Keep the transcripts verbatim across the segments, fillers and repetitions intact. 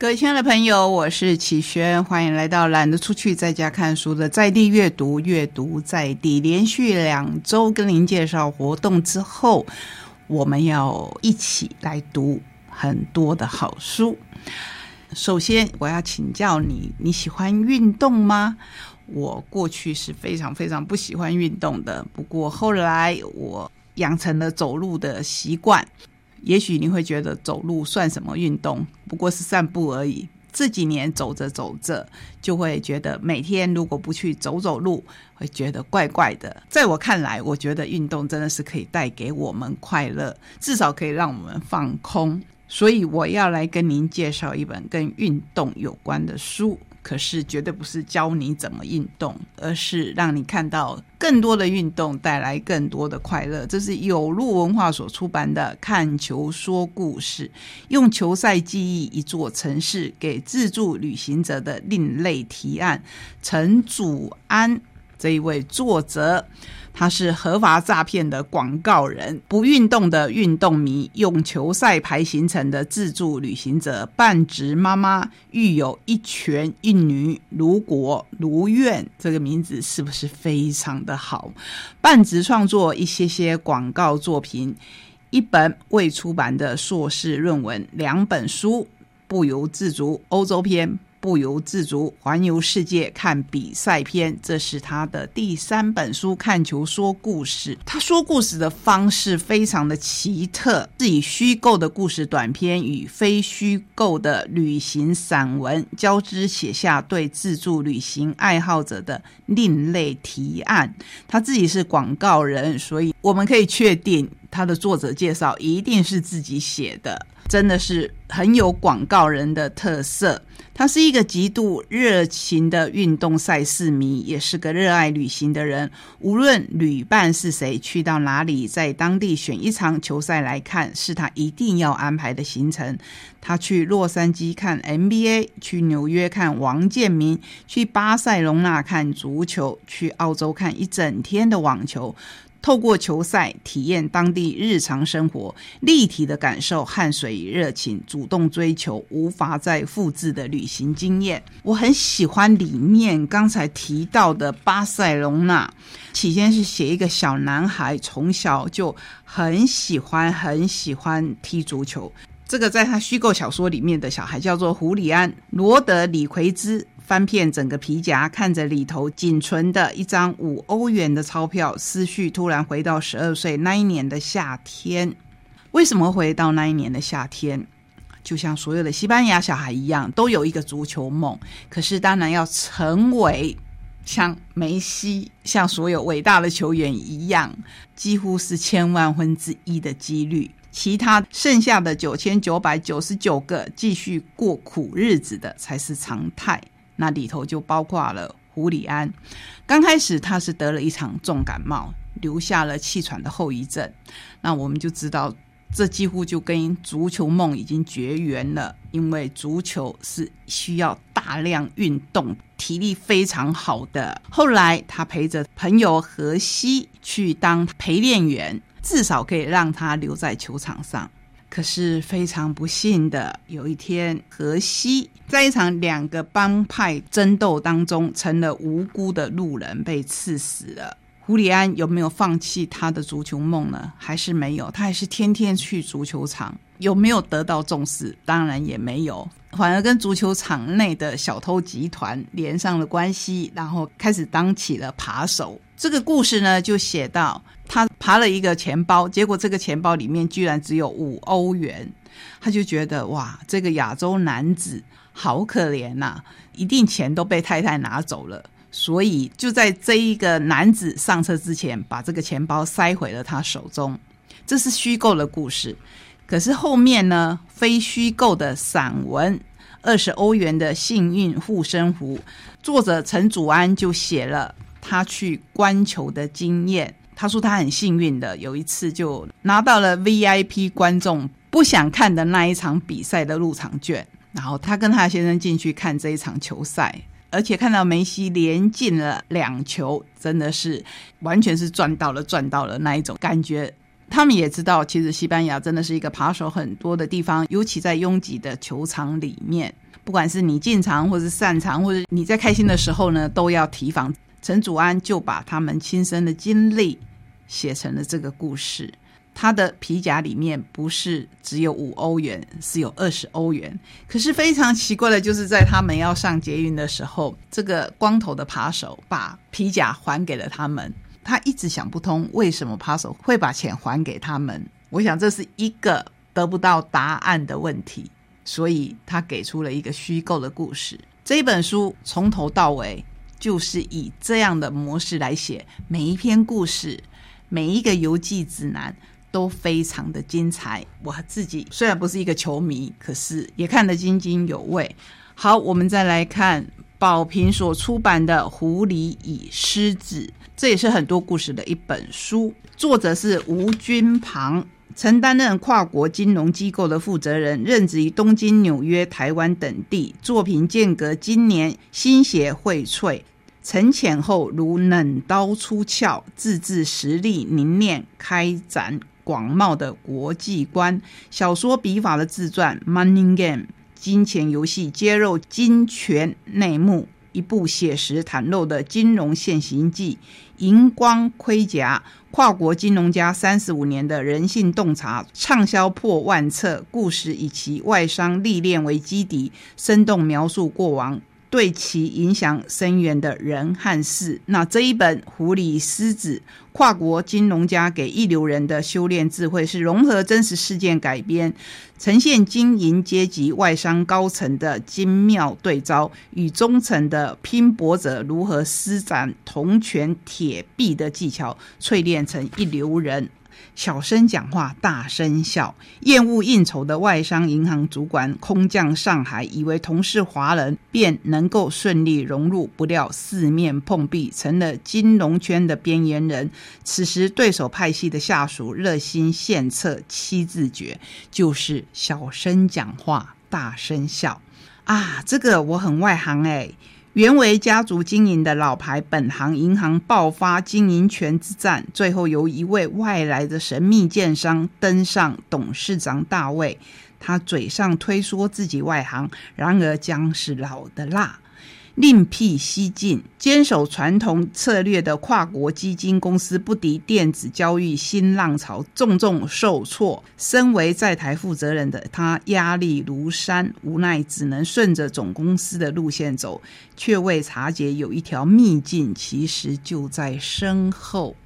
各位亲爱的朋友，我是启轩，欢迎来到懒得出去在家看书的在地阅读，阅读在地。连续两周跟您介绍活动之后，我们要一起来读很多的好书。首先我要请教你，你喜欢运动吗？我过去是非常非常不喜欢运动的，不过后来我养成了走路的习惯。也许你会觉得走路算什么运动，不过是散步而已。这几年走着走着就会觉得，每天如果不去走走路会觉得怪怪的。在我看来，我觉得运动真的是可以带给我们快乐，至少可以让我们放空。所以我要来跟您介绍一本跟运动有关的书，可是绝对不是教你怎么运动，而是让你看到更多的运动带来更多的快乐。这是有路文化所出版的《看球说故事》，用球赛记忆一座城市，给自助旅行者的另类提案。陈祖安这一位作者，他是合法诈骗的广告人，不运动的运动迷，用球赛排行程的自助旅行者，半职妈妈，育有一拳一女，如果如愿，这个名字是不是非常的好？半职创作一些些广告作品，一本未出版的硕士论文，两本书，不由自足欧洲篇，不由自足环游世界看比赛篇，这是他的第三本书《看球说故事》。他说故事的方式非常的奇特，是以虚构的故事短篇与非虚构的旅行散文交织，写下对自助旅行爱好者的另类提案。他自己是广告人，所以我们可以确定他的作者介绍一定是自己写的，真的是很有广告人的特色。他是一个极度热情的运动赛事迷，也是个热爱旅行的人。无论旅伴是谁，去到哪里，在当地选一场球赛来看，是他一定要安排的行程。他去洛杉矶看 N B A， 去纽约看王建民，去巴塞隆纳看足球，去澳洲看一整天的网球。透过球赛体验当地日常生活，立体的感受汗水与热情，主动追求无法再复制的旅行经验。我很喜欢里面刚才提到的巴塞隆纳，起先是写一个小男孩从小就很喜欢很喜欢踢足球，这个在他虚构小说里面的小孩叫做胡里安·罗德里奎兹。翻遍整个皮夹，看着里头仅存的一张五欧元的钞票，思绪突然回到十二岁那一年的夏天。为什么回到那一年的夏天？就像所有的西班牙小孩一样，都有一个足球梦，可是当然要成为像梅西，像所有伟大的球员一样，几乎是千万分之一的几率。其他剩下的九千九百九十九个继续过苦日子的才是常态。那里头就包括了胡里安。刚开始他是得了一场重感冒，留下了气喘的后遗症。那我们就知道，这几乎就跟足球梦已经绝缘了，因为足球是需要大量运动，体力非常好的。后来他陪着朋友荷西去当陪练员，至少可以让他留在球场上。可是非常不幸的，有一天荷西在一场两个帮派争斗当中成了无辜的路人，被刺死了。胡里安有没有放弃他的足球梦呢？还是没有，他还是天天去足球场。有没有得到重视？当然也没有，反而跟足球场内的小偷集团连上了关系，然后开始当起了扒手。这个故事呢，就写到他扒了一个钱包，结果这个钱包里面居然只有五欧元。他就觉得，哇，这个亚洲男子好可怜啊，一定钱都被太太拿走了。所以就在这一个男子上车之前，把这个钱包塞回了他手中。这是虚构的故事。可是后面呢，非虚构的散文二十欧元的幸运护身符，作者陈祖安就写了他去观球的经验。他说他很幸运的，有一次就拿到了 V I P 观众不想看的那一场比赛的入场券，然后他跟他先生进去看这一场球赛，而且看到梅西连进了两球，真的是完全是赚到了赚到了那一种感觉。他们也知道其实西班牙真的是一个扒手很多的地方，尤其在拥挤的球场里面，不管是你进场或是散场或者你在开心的时候呢，都要提防。陈祖安就把他们亲身的经历写成了这个故事。他的皮夹里面不是只有五欧元，是有二十欧元。可是非常奇怪的就是在他们要上捷运的时候，这个光头的扒手把皮夹还给了他们。他一直想不通为什么扒手会把钱还给他们，我想这是一个得不到答案的问题，所以他给出了一个虚构的故事。这本书从头到尾就是以这样的模式来写，每一篇故事，每一个游记指南都非常的精彩。我自己虽然不是一个球迷，可是也看得津津有味。好，我们再来看宝瓶所出版的《狐狸与狮子》，这也是很多故事的一本书。作者是吴君庞，曾担任跨国金融机构的负责人，任职于东京、纽约、台湾等地。作品间隔今年，新血荟萃，沉潜后如冷刀出鞘，自制实力凝练，开展广袤的国际观。小说笔法的自传《Munning Game》金钱游戏揭露金权内幕，一部写实袒露的金融现行记。荧光盔甲，跨国金融家三十五年的人性洞察，畅销破万册，故事以其外商历练为基底，生动描述过往对其影响深远的人和事。那这一本《狐狸狮子》，跨国金融家给一流人的修炼智慧，是融合真实事件改编，呈现经营阶级外商高层的精妙对招，与中层的拼搏者如何施展铜拳铁臂的技巧，淬炼成一流人。小声讲话大声笑，厌恶应酬的外商银行主管空降上海，以为同是华人便能够顺利融入，不料四面碰壁，成了金融圈的边缘人。此时对手派系的下属热心献策，七字诀就是小声讲话大声笑啊，这个我很外行欸。原为家族经营的老牌本行银行爆发经营权之战，最后由一位外来的神秘建商登上董事长大位。他嘴上推说自己外行，然而姜是老的辣，另辟蹊径，坚守传统策略的跨国基金公司不敌电子交易新浪潮，重重受挫。身为在台负责人的他压力如山，无奈只能顺着总公司的路线走，却未察觉有一条秘境其实就在身后。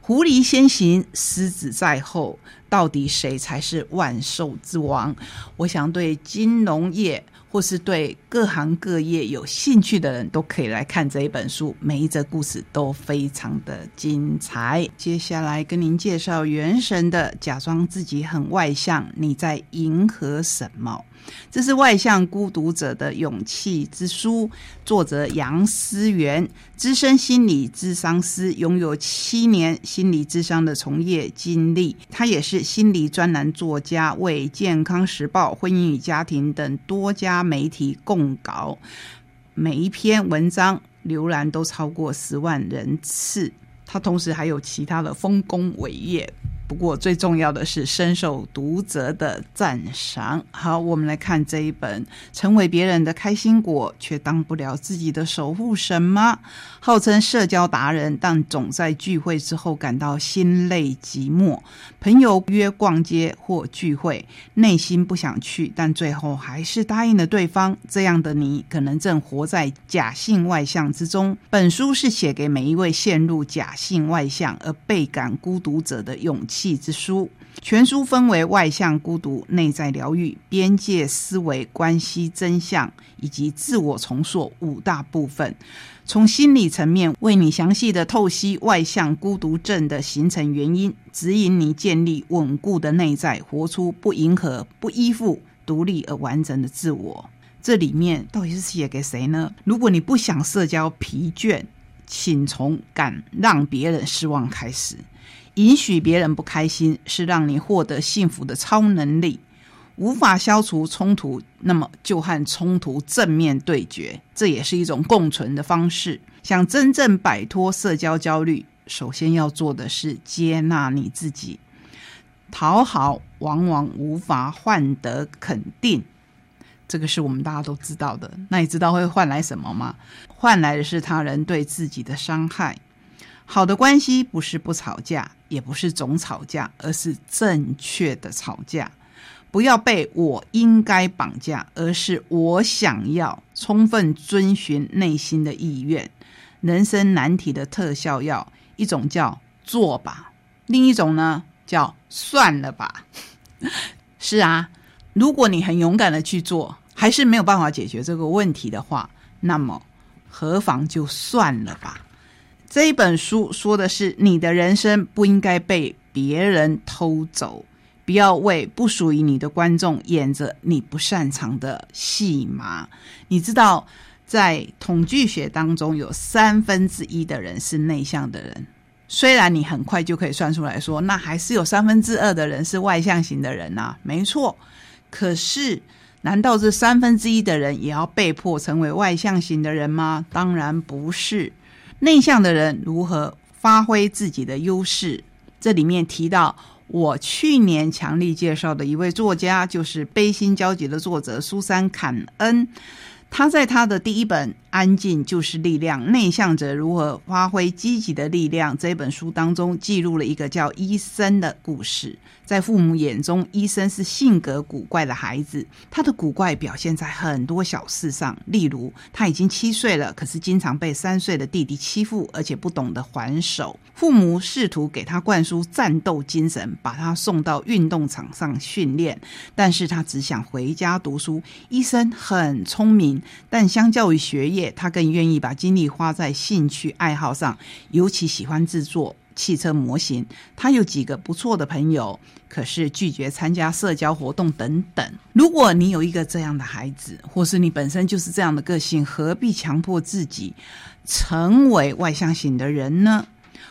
狐狸先行，狮子在后，到底谁才是万兽之王？我想对金融业或是对各行各业有兴趣的人都可以来看这一本书，每一则故事都非常的精彩。接下来跟您介绍原神的《假装自己很外向，你在迎合什么》，这是外向孤独者的勇气之书。作者杨思源，资深心理咨商师，拥有七年心理咨商的从业经历。他也是心理专栏作家，为健康时报、婚姻与家庭等多家媒体供稿，每一篇文章浏览都超过十万人次。他同时还有其他的丰功伟业，不过最重要的是深受读者的赞赏。好，我们来看这一本《成为别人的开心果，却当不了自己的守护神吗》。号称社交达人，但总在聚会之后感到心累寂寞，朋友约逛街或聚会，内心不想去，但最后还是答应了对方。这样的你可能正活在假性外向之中。本书是写给每一位陷入假性外向而倍感孤独者的勇气之书。全书分为外向孤独、内在疗愈、边界思维、关系真相以及自我重塑五大部分，从心理层面为你详细的透析外向孤独症的形成原因，指引你建立稳固的内在，活出不迎合、不依附、独立而完整的自我。这里面到底是写给谁呢？如果你不想社交疲倦，请从敢让别人失望开始。允许别人不开心是让你获得幸福的超能力。无法消除冲突，那么就和冲突正面对决，这也是一种共存的方式。想真正摆脱社交焦虑，首先要做的是接纳你自己。讨好往往无法换得肯定，这个是我们大家都知道的。那你知道会换来什么吗？换来的是他人对自己的伤害。好的关系不是不吵架，也不是总吵架，而是正确的吵架。不要被我应该绑架，而是我想要，充分遵循内心的意愿。人生难题的特效药，一种叫做吧，另一种呢叫算了吧。是啊，如果你很勇敢的去做，还是没有办法解决这个问题的话，那么何妨就算了吧。这一本书说的是，你的人生不应该被别人偷走，不要为不属于你的观众演着你不擅长的戏码。你知道在统计学当中有三分之一的人是内向的人，虽然你很快就可以算出来说，那还是有三分之二的人是外向型的人啊，没错。可是难道这三分之一的人也要被迫成为外向型的人吗？当然不是。内向的人如何发挥自己的优势，这里面提到我去年强力介绍的一位作家，就是《悲心交集》的作者苏珊·坎恩。他在他的第一本《安静就是力量：内向者如何发挥积极的力量》这本书当中，记录了一个叫医生的故事。在父母眼中，医生是性格古怪的孩子，他的古怪表现在很多小事上，例如他已经七岁了，可是经常被三岁的弟弟欺负，而且不懂得还手。父母试图给他灌输战斗精神，把他送到运动场上训练，但是他只想回家读书。医生很聪明，但相较于学业，他更愿意把精力花在兴趣爱好上，尤其喜欢制作汽车模型。他有几个不错的朋友，可是拒绝参加社交活动等等。如果你有一个这样的孩子，或是你本身就是这样的个性，何必强迫自己成为外向型的人呢？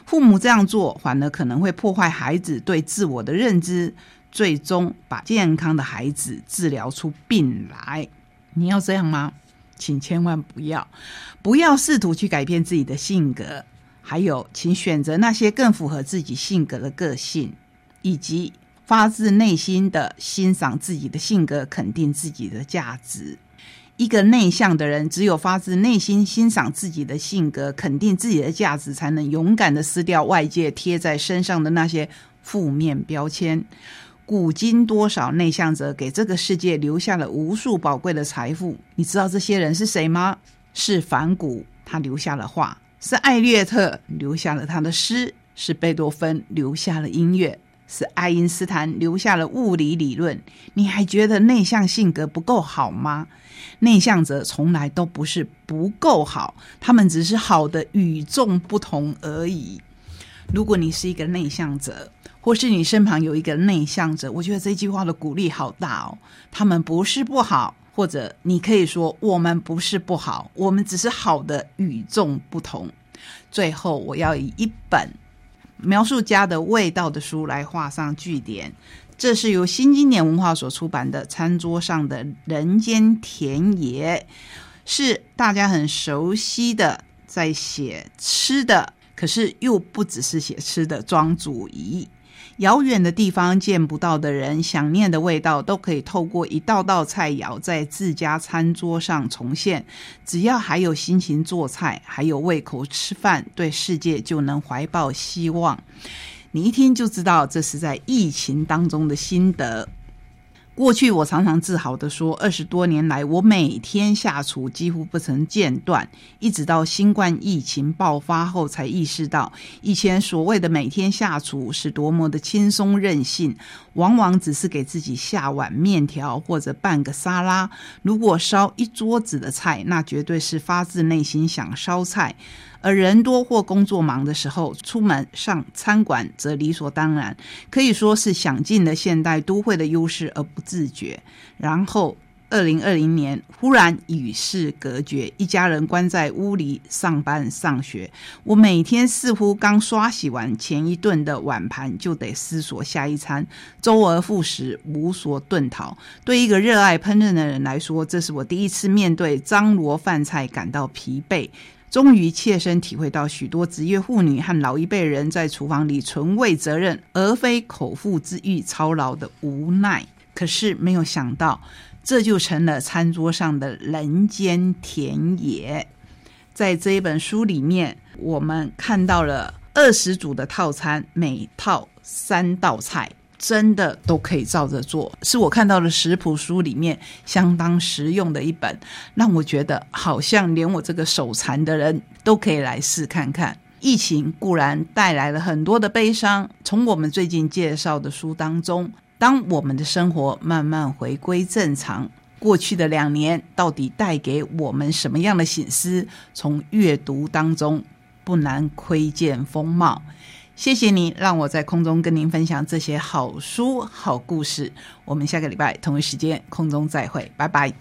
父母这样做反而可能会破坏孩子对自我的认知，最终把健康的孩子治疗出病来。你要这样吗？请千万不要，不要试图去改变自己的性格，还有请选择那些更符合自己性格的个性，以及发自内心的欣赏自己的性格，肯定自己的价值。一个内向的人只有发自内心欣赏自己的性格，肯定自己的价值，才能勇敢地撕掉外界贴在身上的那些负面标签。古今多少内向者给这个世界留下了无数宝贵的财富，你知道这些人是谁吗？是梵谷，他留下了画，是艾略特留下了他的诗，是贝多芬留下了音乐，是爱因斯坦留下了物理理论。你还觉得内向性格不够好吗？内向者从来都不是不够好，他们只是好的与众不同而已。如果你是一个内向者，或是你身旁有一个内向者，我觉得这句话的鼓励好大哦。他们不是不好，或者你可以说我们不是不好，我们只是好的与众不同。最后我要以一本描述家的味道的书来画上句点，这是由新经典文化所出版的《餐桌上的人间田野》，是大家很熟悉的在写吃的，可是又不只是写吃的庄祖仪。遥远的地方，见不到的人，想念的味道，都可以透过一道道菜肴在自家餐桌上重现。只要还有心情做菜，还有胃口吃饭，对世界就能怀抱希望。你一听就知道这是在疫情当中的心得。过去我常常自豪地说，二十多年来我每天下厨几乎不曾间断，一直到新冠疫情爆发后才意识到，以前所谓的每天下厨是多么的轻松任性，往往只是给自己下碗面条或者半个沙拉。如果烧一桌子的菜，那绝对是发自内心想烧菜，而人多或工作忙的时候出门上餐馆则理所当然，可以说是享尽了现代都会的优势而不自觉。然后二零二零年忽然与世隔绝，一家人关在屋里上班上学，我每天似乎刚刷洗完前一顿的碗盘就得思索下一餐，周而复始，无所遁逃。对一个热爱烹饪的人来说，这是我第一次面对张罗饭菜感到疲惫，终于切身体会到许多职业妇女和老一辈人在厨房里纯为责任而非口腹之欲操劳的无奈。可是没有想到，这就成了餐桌上的人间田野。在这一本书里面，我们看到了二十组的套餐，每套三道菜，真的都可以照着做，是我看到的食谱书里面相当实用的一本，让我觉得好像连我这个手残的人都可以来试看看。疫情固然带来了很多的悲伤，从我们最近介绍的书当中，当我们的生活慢慢回归正常，过去的两年到底带给我们什么样的省思，从阅读当中不难窥见风貌。谢谢你让我在空中跟您分享这些好书好故事，我们下个礼拜同一时间空中再会，拜拜。